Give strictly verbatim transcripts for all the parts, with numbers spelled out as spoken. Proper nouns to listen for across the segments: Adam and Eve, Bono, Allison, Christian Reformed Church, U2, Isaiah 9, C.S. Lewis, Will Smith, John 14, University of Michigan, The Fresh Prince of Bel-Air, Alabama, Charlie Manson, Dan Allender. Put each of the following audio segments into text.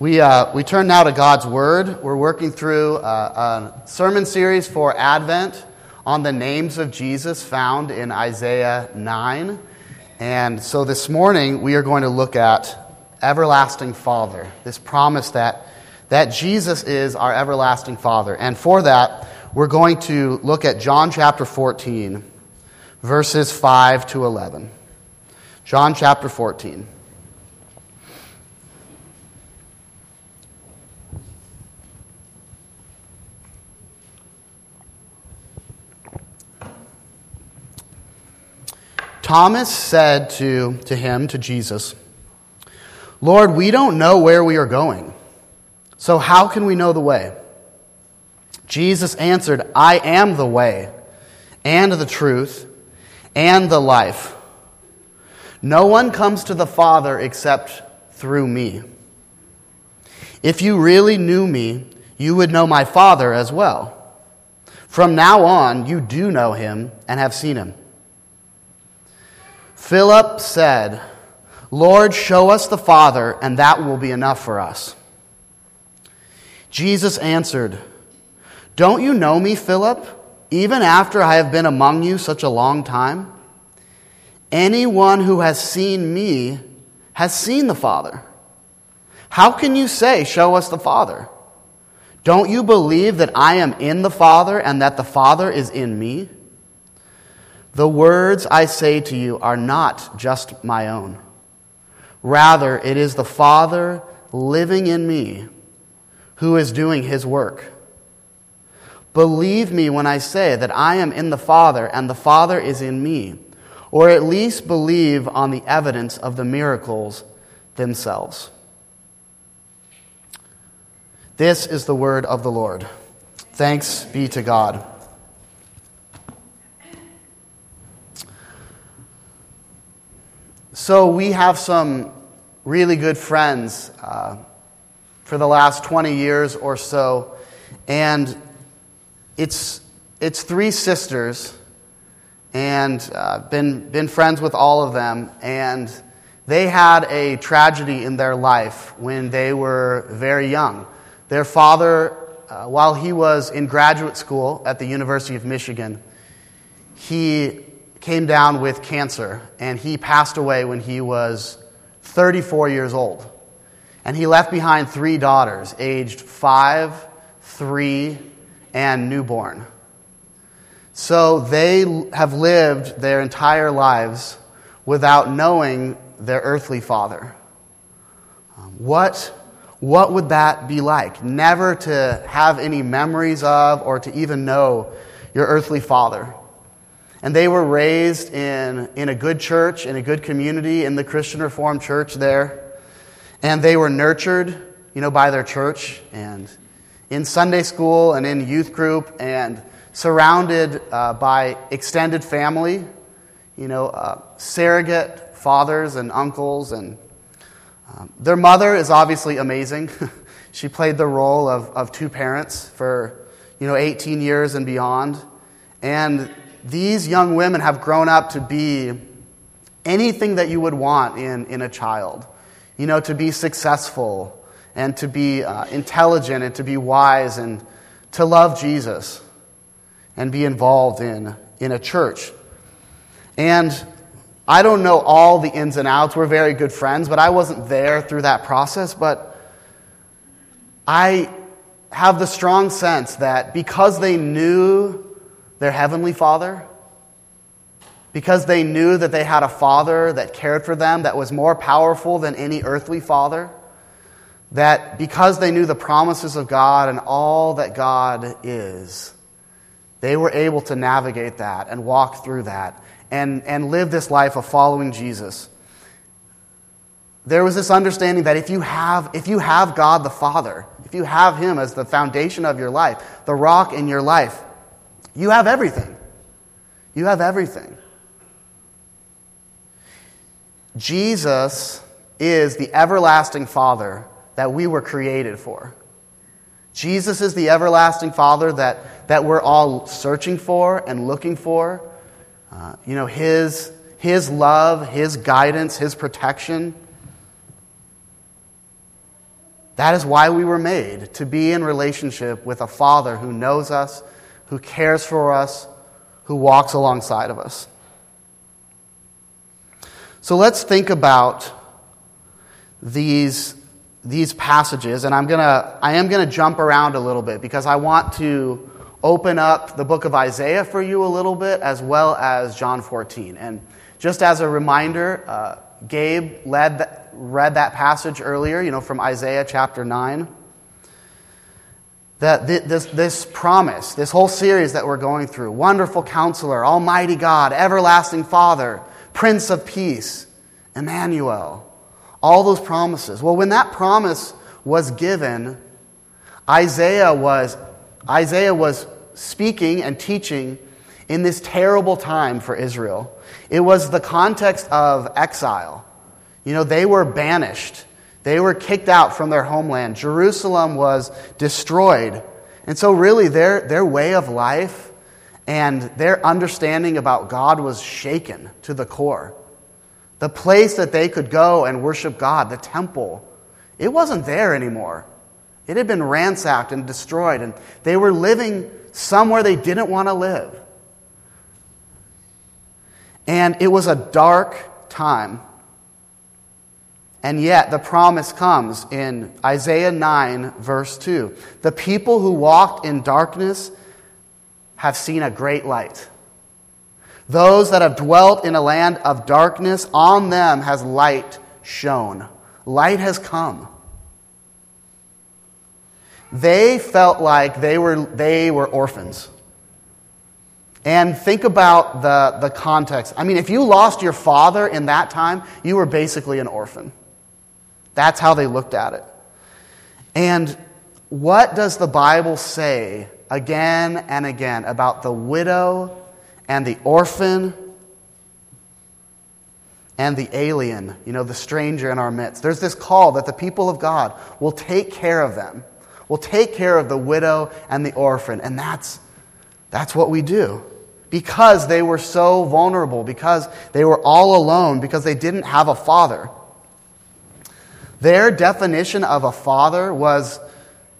We uh, we turn now to God's Word. We're working through uh, a sermon series for Advent on the names of Jesus found in Isaiah nine. And so this morning we are going to look at Everlasting Father, this promise that, that Jesus is our Everlasting Father. And for that, we're going to look at John chapter fourteen, verses five to eleven. John chapter fourteen. Thomas said to, to him, to Jesus, "Lord, we don't know where we are going, so how can we know the way?" Jesus answered, "I am the way, and the truth, and the life. No one comes to the Father except through me. If you really knew me, you would know my Father as well. From now on, you do know him and have seen him." Philip said, "Lord, show us the Father, and that will be enough for us." Jesus answered, "Don't you know me, Philip, even after I have been among you such a long time? Anyone who has seen me has seen the Father. How can you say, 'Show us the Father'? Don't you believe that I am in the Father and that the Father is in me? The words I say to you are not just my own. Rather, it is the Father living in me who is doing his work. Believe me when I say that I am in the Father and the Father is in me, or at least believe on the evidence of the miracles themselves." This is the word of the Lord. Thanks be to God. So we have some really good friends uh, for the last twenty years or so, and it's it's three sisters, and uh, been been friends with all of them, and they had a tragedy in their life when they were very young. Their father, uh, while he was in graduate school at the University of Michigan, he came down with cancer, and he passed away when he was thirty-four years old. And he left behind three daughters, aged five, three, and newborn. So they have lived their entire lives without knowing their earthly father. What, what would that be like? Never to have any memories of or to even know your earthly father. And they were raised in, in a good church, in a good community, in the Christian Reformed Church there. And they were nurtured, you know, by their church and in Sunday school and in youth group and surrounded uh, by extended family, you know, uh, surrogate fathers and uncles. And um, their mother is obviously amazing. She played the role of, of two parents for, you know, eighteen years and beyond. And these young women have grown up to be anything that you would want in, in a child. You know, to be successful and to be uh, intelligent and to be wise and to love Jesus and be involved in, in a church. And I don't know all the ins and outs. We're very good friends, but I wasn't there through that process. But I have the strong sense that because they knew their heavenly Father, because they knew that they had a Father that cared for them, that was more powerful than any earthly father, that because they knew the promises of God and all that God is, they were able to navigate that and walk through that and, and live this life of following Jesus. There was this understanding that if you have, if you have God the Father, if you have him as the foundation of your life, the rock in your life, you have everything. You have everything. Jesus is the everlasting Father that we were created for. Jesus is the everlasting Father that, that we're all searching for and looking for. Uh, you know, his, his love, his guidance, his protection. That is why we were made, to be in relationship with a Father who knows us, who cares for us, who walks alongside of us. So let's think about these, these passages, and I'm gonna I am gonna jump around a little bit because I want to open up the book of Isaiah for you a little bit, as well as John fourteen. And just as a reminder, uh, Gabe led the, read that passage earlier, you know, from Isaiah chapter nine. That this, this promise, this whole series that we're going through, Wonderful Counselor, Almighty God, Everlasting Father, Prince of Peace, Emmanuel, all those promises. Well, when that promise was given, Isaiah was Isaiah was speaking and teaching in this terrible time for Israel. It was the context of exile. You know, they were banished. They were kicked out from their homeland. Jerusalem was destroyed. And so really their, their way of life and their understanding about God was shaken to the core. The place that they could go and worship God, the temple, it wasn't there anymore. It had been ransacked and destroyed, and they were living somewhere they didn't want to live. And it was a dark time. And yet, the promise comes in Isaiah nine, verse two. The people who walked in darkness have seen a great light. Those that have dwelt in a land of darkness, on them has light shone. Light has come. They felt like they were, they were orphans. And think about the, the context. I mean, if you lost your father in that time, you were basically an orphan. That's how they looked at it. And what does the Bible say again and again about the widow and the orphan and the alien, you know, the stranger in our midst? There's this call that the people of God will take care of them, will take care of the widow and the orphan. And that's, that's what we do. Because they were so vulnerable, because they were all alone, because they didn't have a father. Their definition of a father was,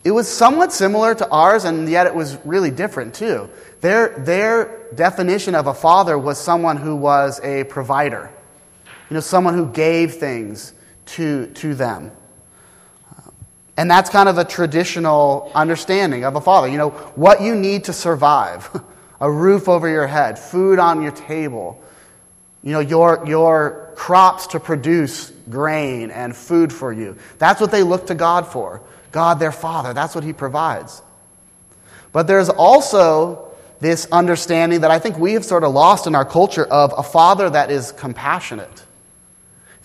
it was somewhat similar to ours, and yet it was really different too. Their, their definition of a father was someone who was a provider. You know, someone who gave things to, to them. And that's kind of a traditional understanding of a father. You know, what you need to survive. A roof over your head, food on your table. You know, your your crops to produce grain and food for you. That's what they look to God for. God, their Father, that's what He provides. But there's also this understanding that I think we have sort of lost in our culture of a Father that is compassionate.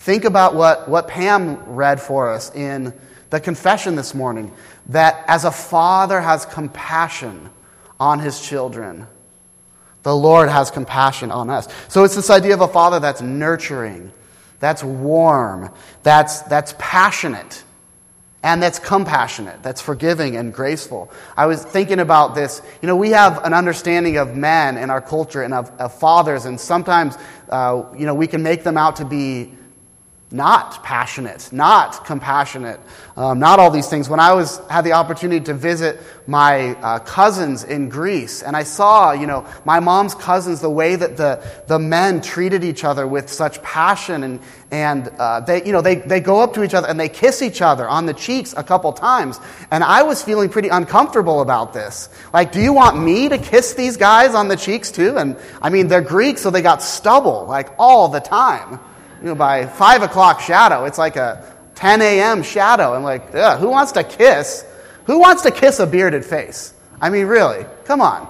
Think about what, what Pam read for us in the confession this morning, that as a Father has compassion on His children, the Lord has compassion on us. So it's this idea of a Father that's nurturing, that's warm, that's, that's passionate, and that's compassionate, that's forgiving and graceful. I was thinking about this. You know, we have an understanding of men in our culture and of, of fathers, and sometimes, uh, you know, we can make them out to be not passionate, not compassionate, um, not all these things. When I was had the opportunity to visit my uh, cousins in Greece, and I saw, you know, my mom's cousins, the way that the the men treated each other with such passion, and and uh, they, you know, they they go up to each other and they kiss each other on the cheeks a couple times, and I was feeling pretty uncomfortable about this. Like, do you want me to kiss these guys on the cheeks too? And I mean, they're Greek, so they got stubble like all the time. You know, by five o'clock shadow, it's like a ten a.m. shadow. I'm like, ugh, who wants to kiss? Who wants to kiss a bearded face? I mean, really, come on.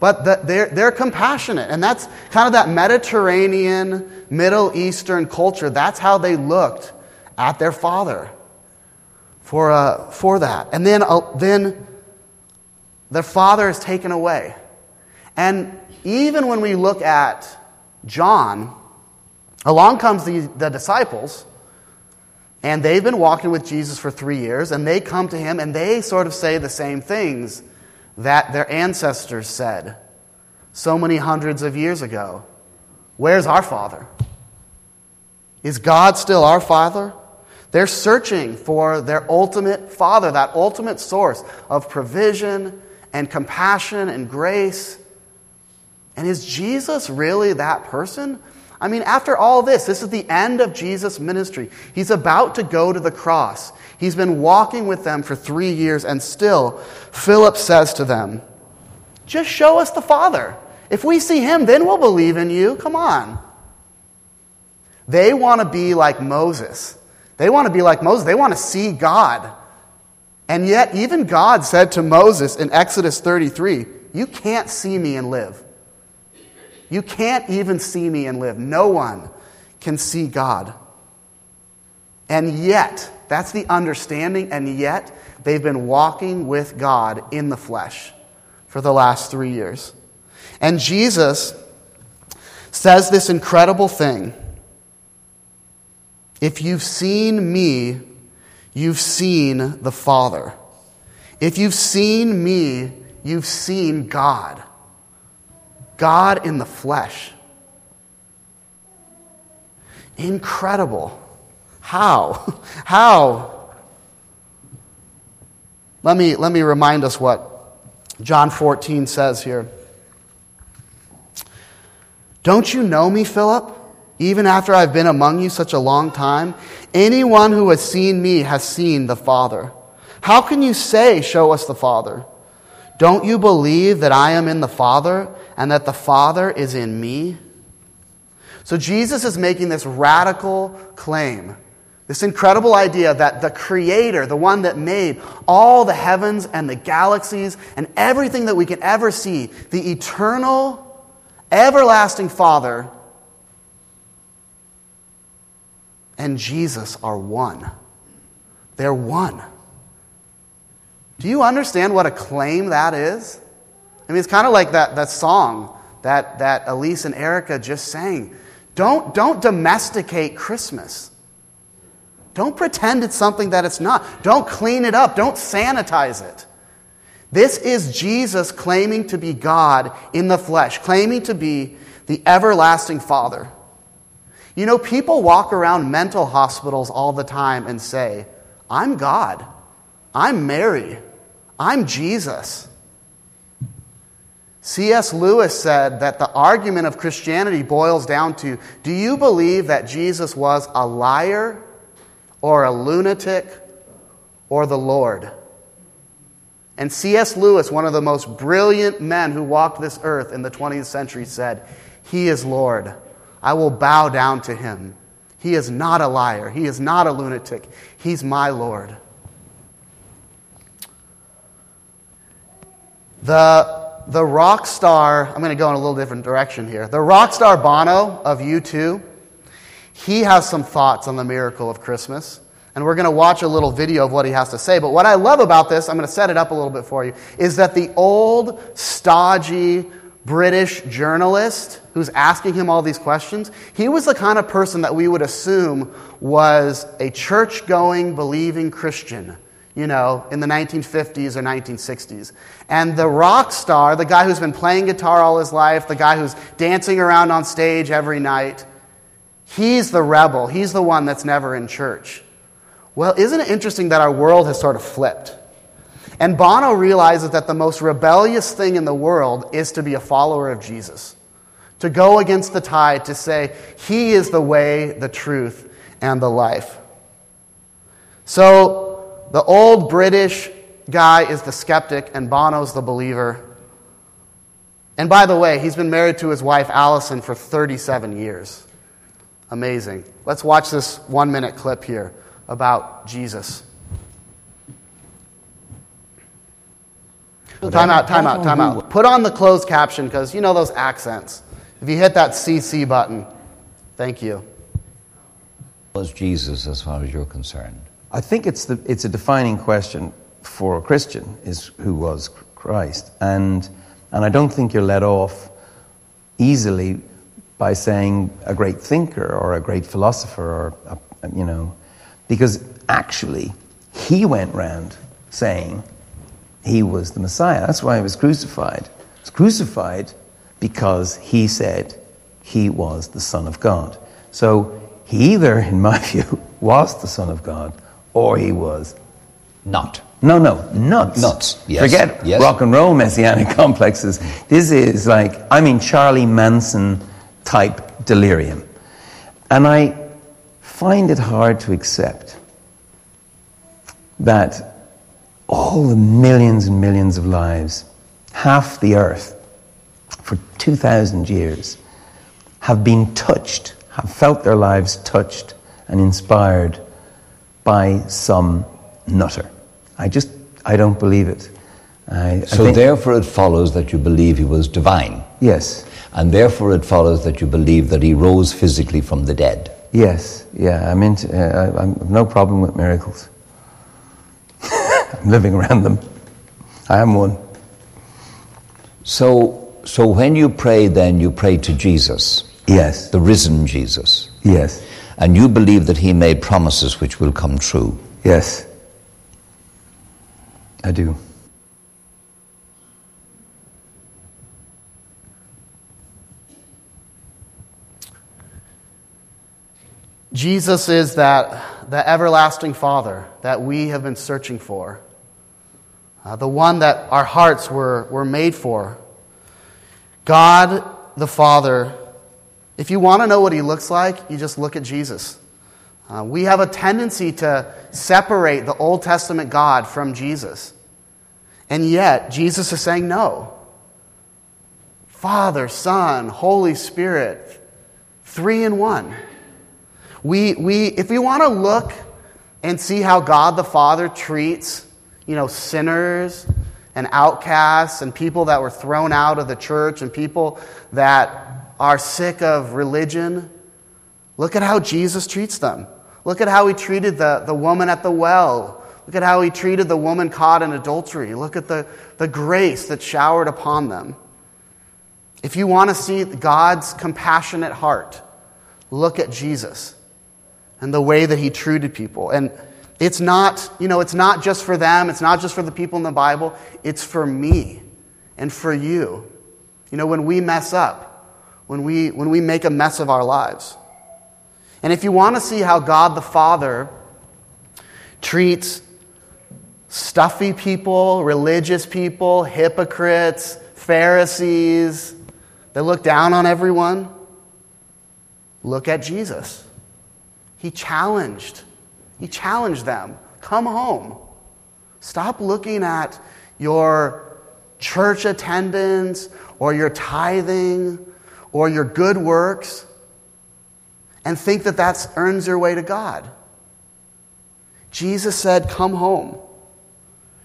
But the, they're, they're compassionate, and that's kind of that Mediterranean, Middle Eastern culture. That's how they looked at their father for uh, for that. And then uh, then their father is taken away. And even when we look at John, along comes the, the disciples, and they've been walking with Jesus for three years, and they come to him, and they sort of say the same things that their ancestors said so many hundreds of years ago. Where's our Father? Is God still our Father? They're searching for their ultimate Father, that ultimate source of provision and compassion and grace. And is Jesus really that person? I mean, after all this, this is the end of Jesus' ministry. He's about to go to the cross. He's been walking with them for three years, and still, Philip says to them, just show us the Father. If we see him, then we'll believe in you. Come on. They want to be like Moses. They want to be like Moses. They want to see God. And yet, even God said to Moses in Exodus thirty-three, you can't see me and live. You can't even see me and live. No one can see God. And yet, that's the understanding, and yet they've been walking with God in the flesh for the last three years. And Jesus says this incredible thing. If you've seen me, you've seen the Father. If you've seen me, you've seen God. God in the flesh. Incredible. How? How? Let me, let me remind us what John fourteen says here. Don't you know me, Philip? Even after I've been among you such a long time, anyone who has seen me has seen the Father. How can you say, show us the Father? Don't you believe that I am in the Father and that the Father is in me? So Jesus is making this radical claim, this incredible idea that the Creator, the one that made all the heavens and the galaxies and everything that we can ever see, the eternal, everlasting Father and Jesus are one. They're one. Do you understand what a claim that is? I mean, it's kind of like that, that song that, that Elise and Erica just sang. Don't, don't domesticate Christmas. Don't pretend it's something that it's not. Don't clean it up. Don't sanitize it. This is Jesus claiming to be God in the flesh, claiming to be the everlasting Father. You know, people walk around mental hospitals all the time and say, I'm God. I'm Mary. I'm Jesus. C S Lewis said that the argument of Christianity boils down to, do you believe that Jesus was a liar or a lunatic or the Lord? And C S Lewis, one of the most brilliant men who walked this earth in the twentieth century, said, he is Lord. I will bow down to him. He is not a liar. He is not a lunatic. He's my Lord. The, the rock star, I'm going to go in a little different direction here. The rock star Bono of U two, he has some thoughts on the miracle of Christmas. And we're going to watch a little video of what he has to say. But what I love about this, I'm going to set it up a little bit for you, is that the old, stodgy British journalist who's asking him all these questions, he was the kind of person that we would assume was a church-going, believing Christian, you know, in the nineteen fifties or nineteen sixties. And the rock star, the guy who's been playing guitar all his life, the guy who's dancing around on stage every night, he's the rebel. He's the one that's never in church. Well, isn't it interesting that our world has sort of flipped? And Bono realizes that the most rebellious thing in the world is to be a follower of Jesus, to go against the tide, to say, he is the way, the truth, and the life. So, the old British guy is the skeptic, and Bono's the believer. And by the way, he's been married to his wife, Allison, for thirty-seven years. Amazing. Let's watch this one-minute clip here about Jesus. Time out, time out, time out. Put on the closed caption, because you know those accents. If you hit that C C button, thank you. Was Jesus, as far as you're concerned? I think it's the it's a defining question for a Christian, is who was Christ, and and I don't think you're let off easily by saying a great thinker or a great philosopher or a, you know, because actually he went round saying he was the Messiah. That's why he was crucified. He was crucified because he said he was the Son of God. So he either, in my view, was the Son of God or he was not. No, no, nuts. Nuts, yes. Forget yes. rock and roll messianic complexes. This is like, I mean, Charlie Manson type delirium. And I find it hard to accept that all the millions and millions of lives, half the earth, for two thousand years, have been touched, have felt their lives touched and inspired by some nutter. I just, I don't believe it. I, so I think, therefore it follows that you believe he was divine. Yes. And therefore it follows that you believe that he rose physically from the dead. Yes, yeah, I mean, uh, I, I have no problem with miracles. I'm living around them. I am one. So, so when you pray then, you pray to Jesus. Yes. The risen Jesus. Yes. And you believe that he made promises which will come true. Yes. I do. Jesus is that, that everlasting Father that we have been searching for, uh, the one that our hearts were, were made for. God the Father, if you want to know what he looks like, you just look at Jesus. Uh, we have a tendency to separate the Old Testament God from Jesus. And yet, Jesus is saying no. Father, Son, Holy Spirit, three in one. We, we, if we want to look and see how God the Father treats, you know, sinners and outcasts and people that were thrown out of the church and people that are sick of religion, look at how Jesus treats them. Look at how he treated the, the woman at the well. Look at how he treated the woman caught in adultery. Look at the, the grace that showered upon them. If you want to see God's compassionate heart, look at Jesus and the way that he treated people. And it's not, you know, it's not just for them. It's not just for the people in the Bible. It's for me and for you. You know, when we mess up, when we when we make a mess of our lives. And if you want to see how God the Father treats stuffy people, religious people, hypocrites, Pharisees that look down on everyone, look at Jesus. He challenged. He challenged them. Come home. Stop looking at your church attendance or your tithing or your good works and think that that earns your way to God. Jesus said, come home.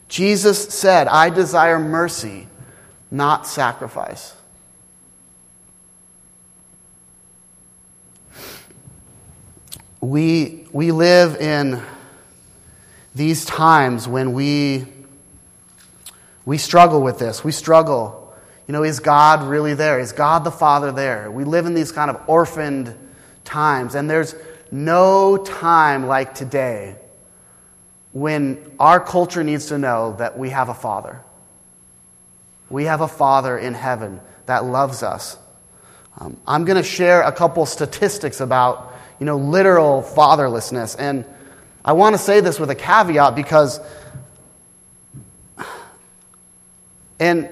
Jesus said, I desire mercy, not sacrifice. We, we live in these times when we, we struggle with this. We struggle. You know, is God really there? Is God the Father there? We live in these kind of orphaned times, and there's no time like today when our culture needs to know that we have a Father. We have a Father in heaven that loves us. Um, I'm going to share a couple statistics about, you know, literal fatherlessness, and I want to say this with a caveat because, and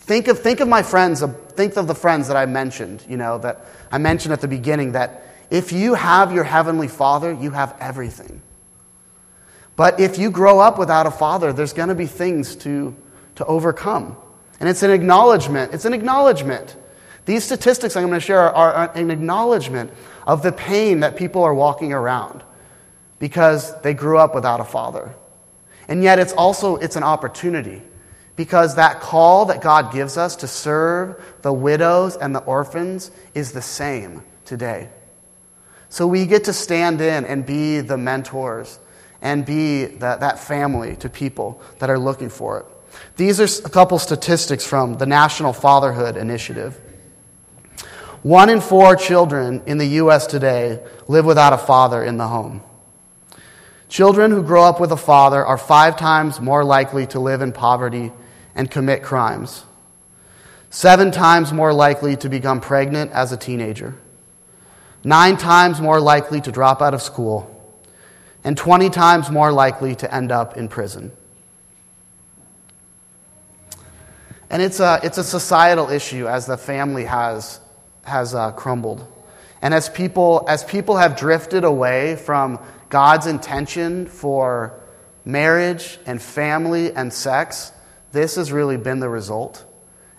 think of think of my friends. Think of the friends that I mentioned, you know, that I mentioned at the beginning, that if you have your Heavenly Father, you have everything. But if you grow up without a father, there's going to be things to, to overcome. And it's an acknowledgement. It's an acknowledgement. These statistics I'm going to share are, are an acknowledgement of the pain that people are walking around because they grew up without a father. And yet it's also, it's an opportunity. Because that call that God gives us to serve the widows and the orphans is the same today. So we get to stand in and be the mentors and be that, that family to people that are looking for it. These are a couple statistics from the National Fatherhood Initiative. One in four children in the U S today live without a father in the home. Children who grow up with a father are five times more likely to live in poverty and commit crimes, seven times more likely to become pregnant as a teenager, nine times more likely to drop out of school, and twenty times more likely to end up in prison. And it's a, it's a societal issue as the family has, has uh, crumbled. And as people, as people have drifted away from God's intention for marriage and family and sex, this has really been the result.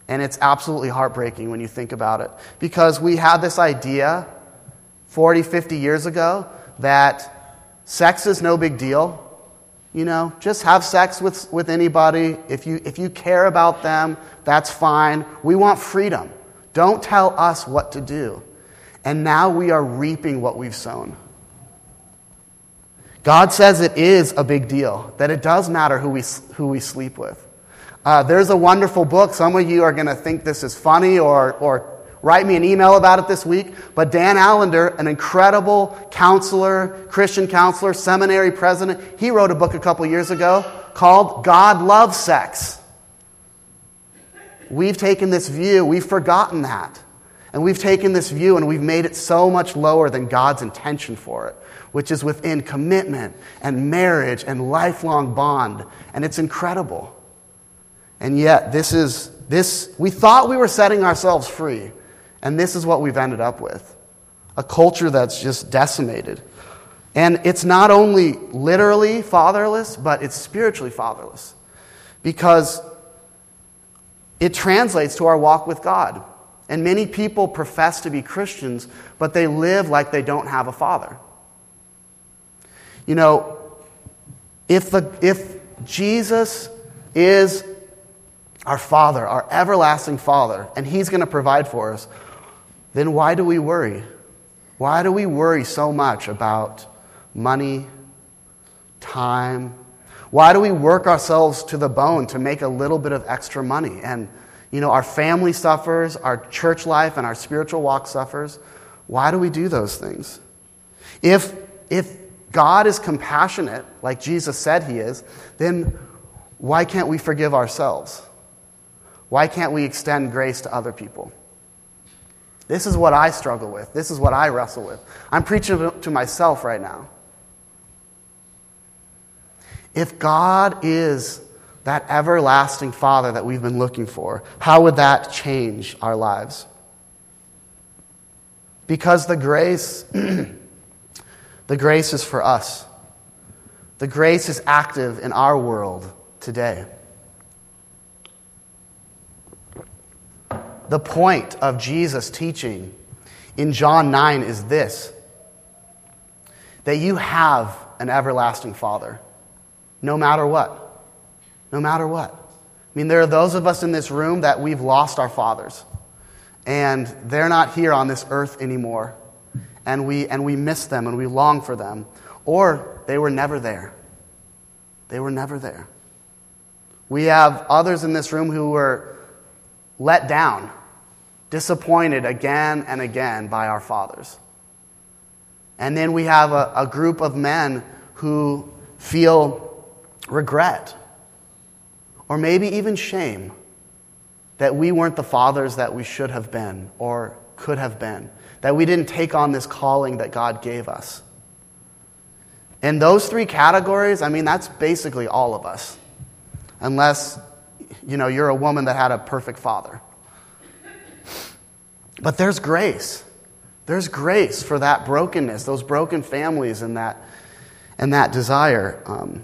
And it's absolutely heartbreaking when you think about it. Because we had this idea forty, fifty years ago that sex is no big deal. You know, just have sex with, with anybody. If you, if you care about them, that's fine. We want freedom. Don't tell us what to do. And now we are reaping what we've sown. God says it is a big deal, that it does matter who we, who we sleep with. Uh, there's a wonderful book. Some of you are going to think this is funny or, or write me an email about it this week. But Dan Allender, an incredible counselor, Christian counselor, seminary president, he wrote a book a couple years ago called God Loves Sex. We've taken this view. We've forgotten that. And we've taken this view and we've made it so much lower than God's intention for it, which is within commitment and marriage and lifelong bond. And it's incredible. And yet, this is this. We thought we were setting ourselves free, and this is what we've ended up with. A culture that's just decimated. And it's not only literally fatherless, but it's spiritually fatherless, because it translates to our walk with God. And many people profess to be Christians, but they live like they don't have a father. You know, if the if Jesus is our Father, our everlasting Father, and He's going to provide for us, then why do we worry? Why do we worry so much about money, time? Why do we work ourselves to the bone to make a little bit of extra money? And, you know, our family suffers, our church life and our spiritual walk suffers. Why do we do those things? If if God is compassionate, like Jesus said He is, then why can't we forgive ourselves? Why can't we extend grace to other people? This is what I struggle with. This is what I wrestle with. I'm preaching to myself right now. If God is that everlasting Father that we've been looking for, how would that change our lives? Because the grace... The grace is for us. The grace is active in our world today. The point of Jesus' teaching in John nine is this: that you have an everlasting Father, no matter what. No matter what. I mean, there are those of us in this room that we've lost our fathers, and they're not here on this earth anymore. And we and we miss them and we long for them. Or they were never there. They were never there. We have others in this room who were let down, disappointed again and again by our fathers. And then we have a, a group of men who feel regret, or maybe even shame, that we weren't the fathers that we should have been or could have been, that we didn't take on this calling that God gave us. And those three categories, I mean, that's basically all of us. Unless, you know, you're a woman that had a perfect father. But there's grace. There's grace for that brokenness, those broken families and that and that desire. Um,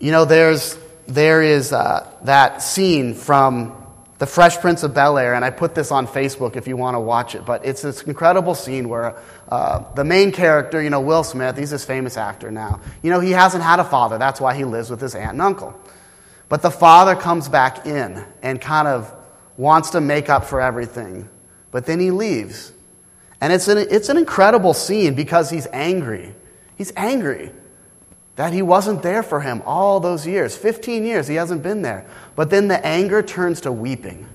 you know, there's there is uh, that scene from The Fresh Prince of Bel-Air, and I put this on Facebook if you want to watch it, but it's this incredible scene where uh, the main character, you know, Will Smith, he's this famous actor now. You know, he hasn't had a father. That's why he lives with his aunt and uncle. But the father comes back in and kind of wants to make up for everything, but then he leaves. And it's an, it's an incredible scene because he's angry. He's angry that he wasn't there for him all those years. fifteen years, he hasn't been there. But then the anger turns to weeping.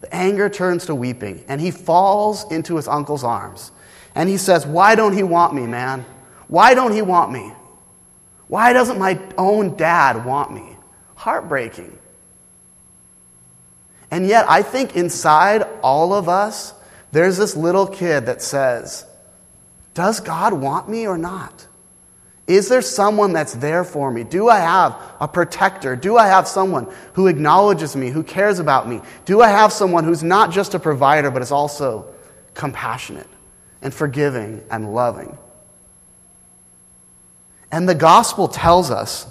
The anger turns to weeping. And he falls into his uncle's arms. And he says, "Why don't he want me, man? Why don't he want me? Why doesn't my own dad want me?" Heartbreaking. And yet, I think inside all of us, There's this little kid that says, does God want me or not? Is there someone that's there for me? Do I have a protector? Do I have someone who acknowledges me, who cares about me? Do I have someone who's not just a provider, but is also compassionate and forgiving and loving? And the gospel tells us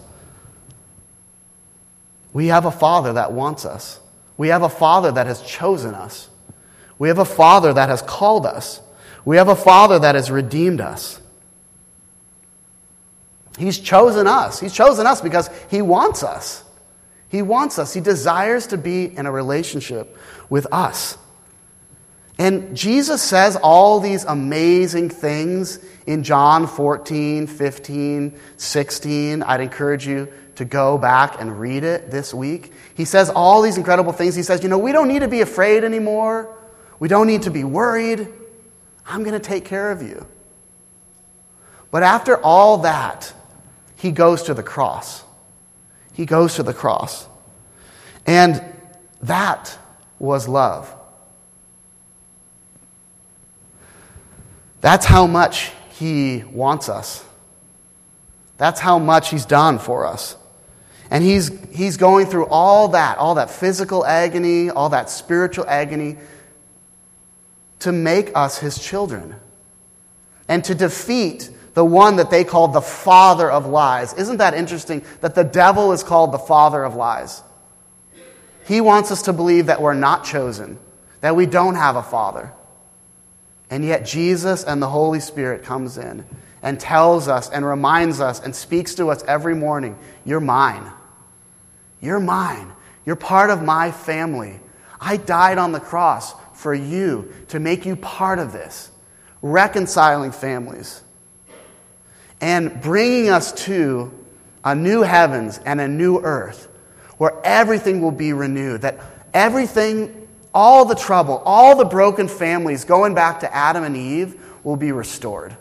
we have a Father that wants us. We have a Father that has chosen us. We have a Father that has called us. We have a Father that has redeemed us. He's chosen us. He's chosen us because He wants us. He wants us. He desires to be in a relationship with us. And Jesus says all these amazing things in John fourteen, fifteen, sixteen. I'd encourage you to go back and read it this week. He says all these incredible things. He says, you know, we don't need to be afraid anymore. We don't need to be worried. I'm going to take care of you. But after all that, He goes to the cross. He goes to the cross. And that was love. That's how much He wants us. That's how much He's done for us. And he's, he's going through all that, all that physical agony, all that spiritual agony, to make us His children and to defeat the one that they called the father of lies. Isn't that interesting that the devil is called the father of lies? He wants us to believe that we're not chosen, that we don't have a father. And yet Jesus and the Holy Spirit comes in and tells us and reminds us and speaks to us every morning, you're mine. You're mine. You're part of my family. I died on the cross for you to make you part of this, reconciling families and bringing us to a new heavens and a new earth where everything will be renewed, that everything, all the trouble, all the broken families going back to Adam and Eve will be restored.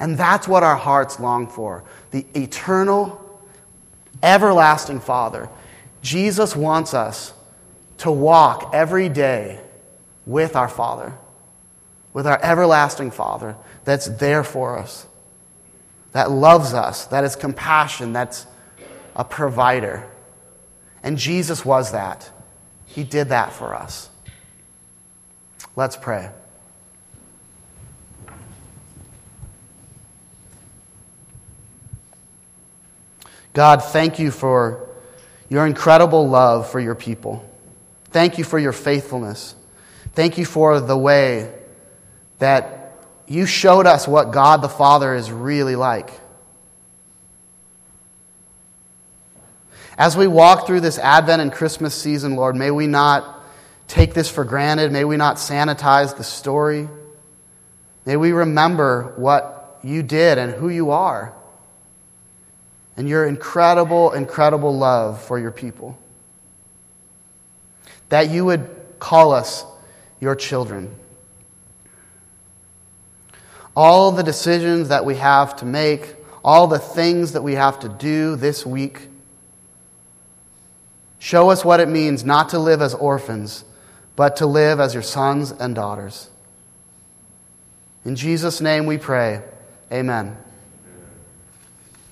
And that's what our hearts long for, the eternal, everlasting Father. Jesus wants us to walk every day with our Father, with our everlasting Father that's there for us, that loves us, that is compassion, that's a provider. And Jesus was that. He did that for us. Let's pray. God, thank you for your incredible love for your people. Thank you for your faithfulness. Thank you for the way that you showed us what God the Father is really like. As we walk through this Advent and Christmas season, Lord, may we not take this for granted. May we not sanitize the story. May we remember what you did and who you are and your incredible, incredible love for your people. That you would call us your children. All the decisions that we have to make, all the things that we have to do this week, show us what it means not to live as orphans, but to live as your sons and daughters. In Jesus' name we pray. Amen.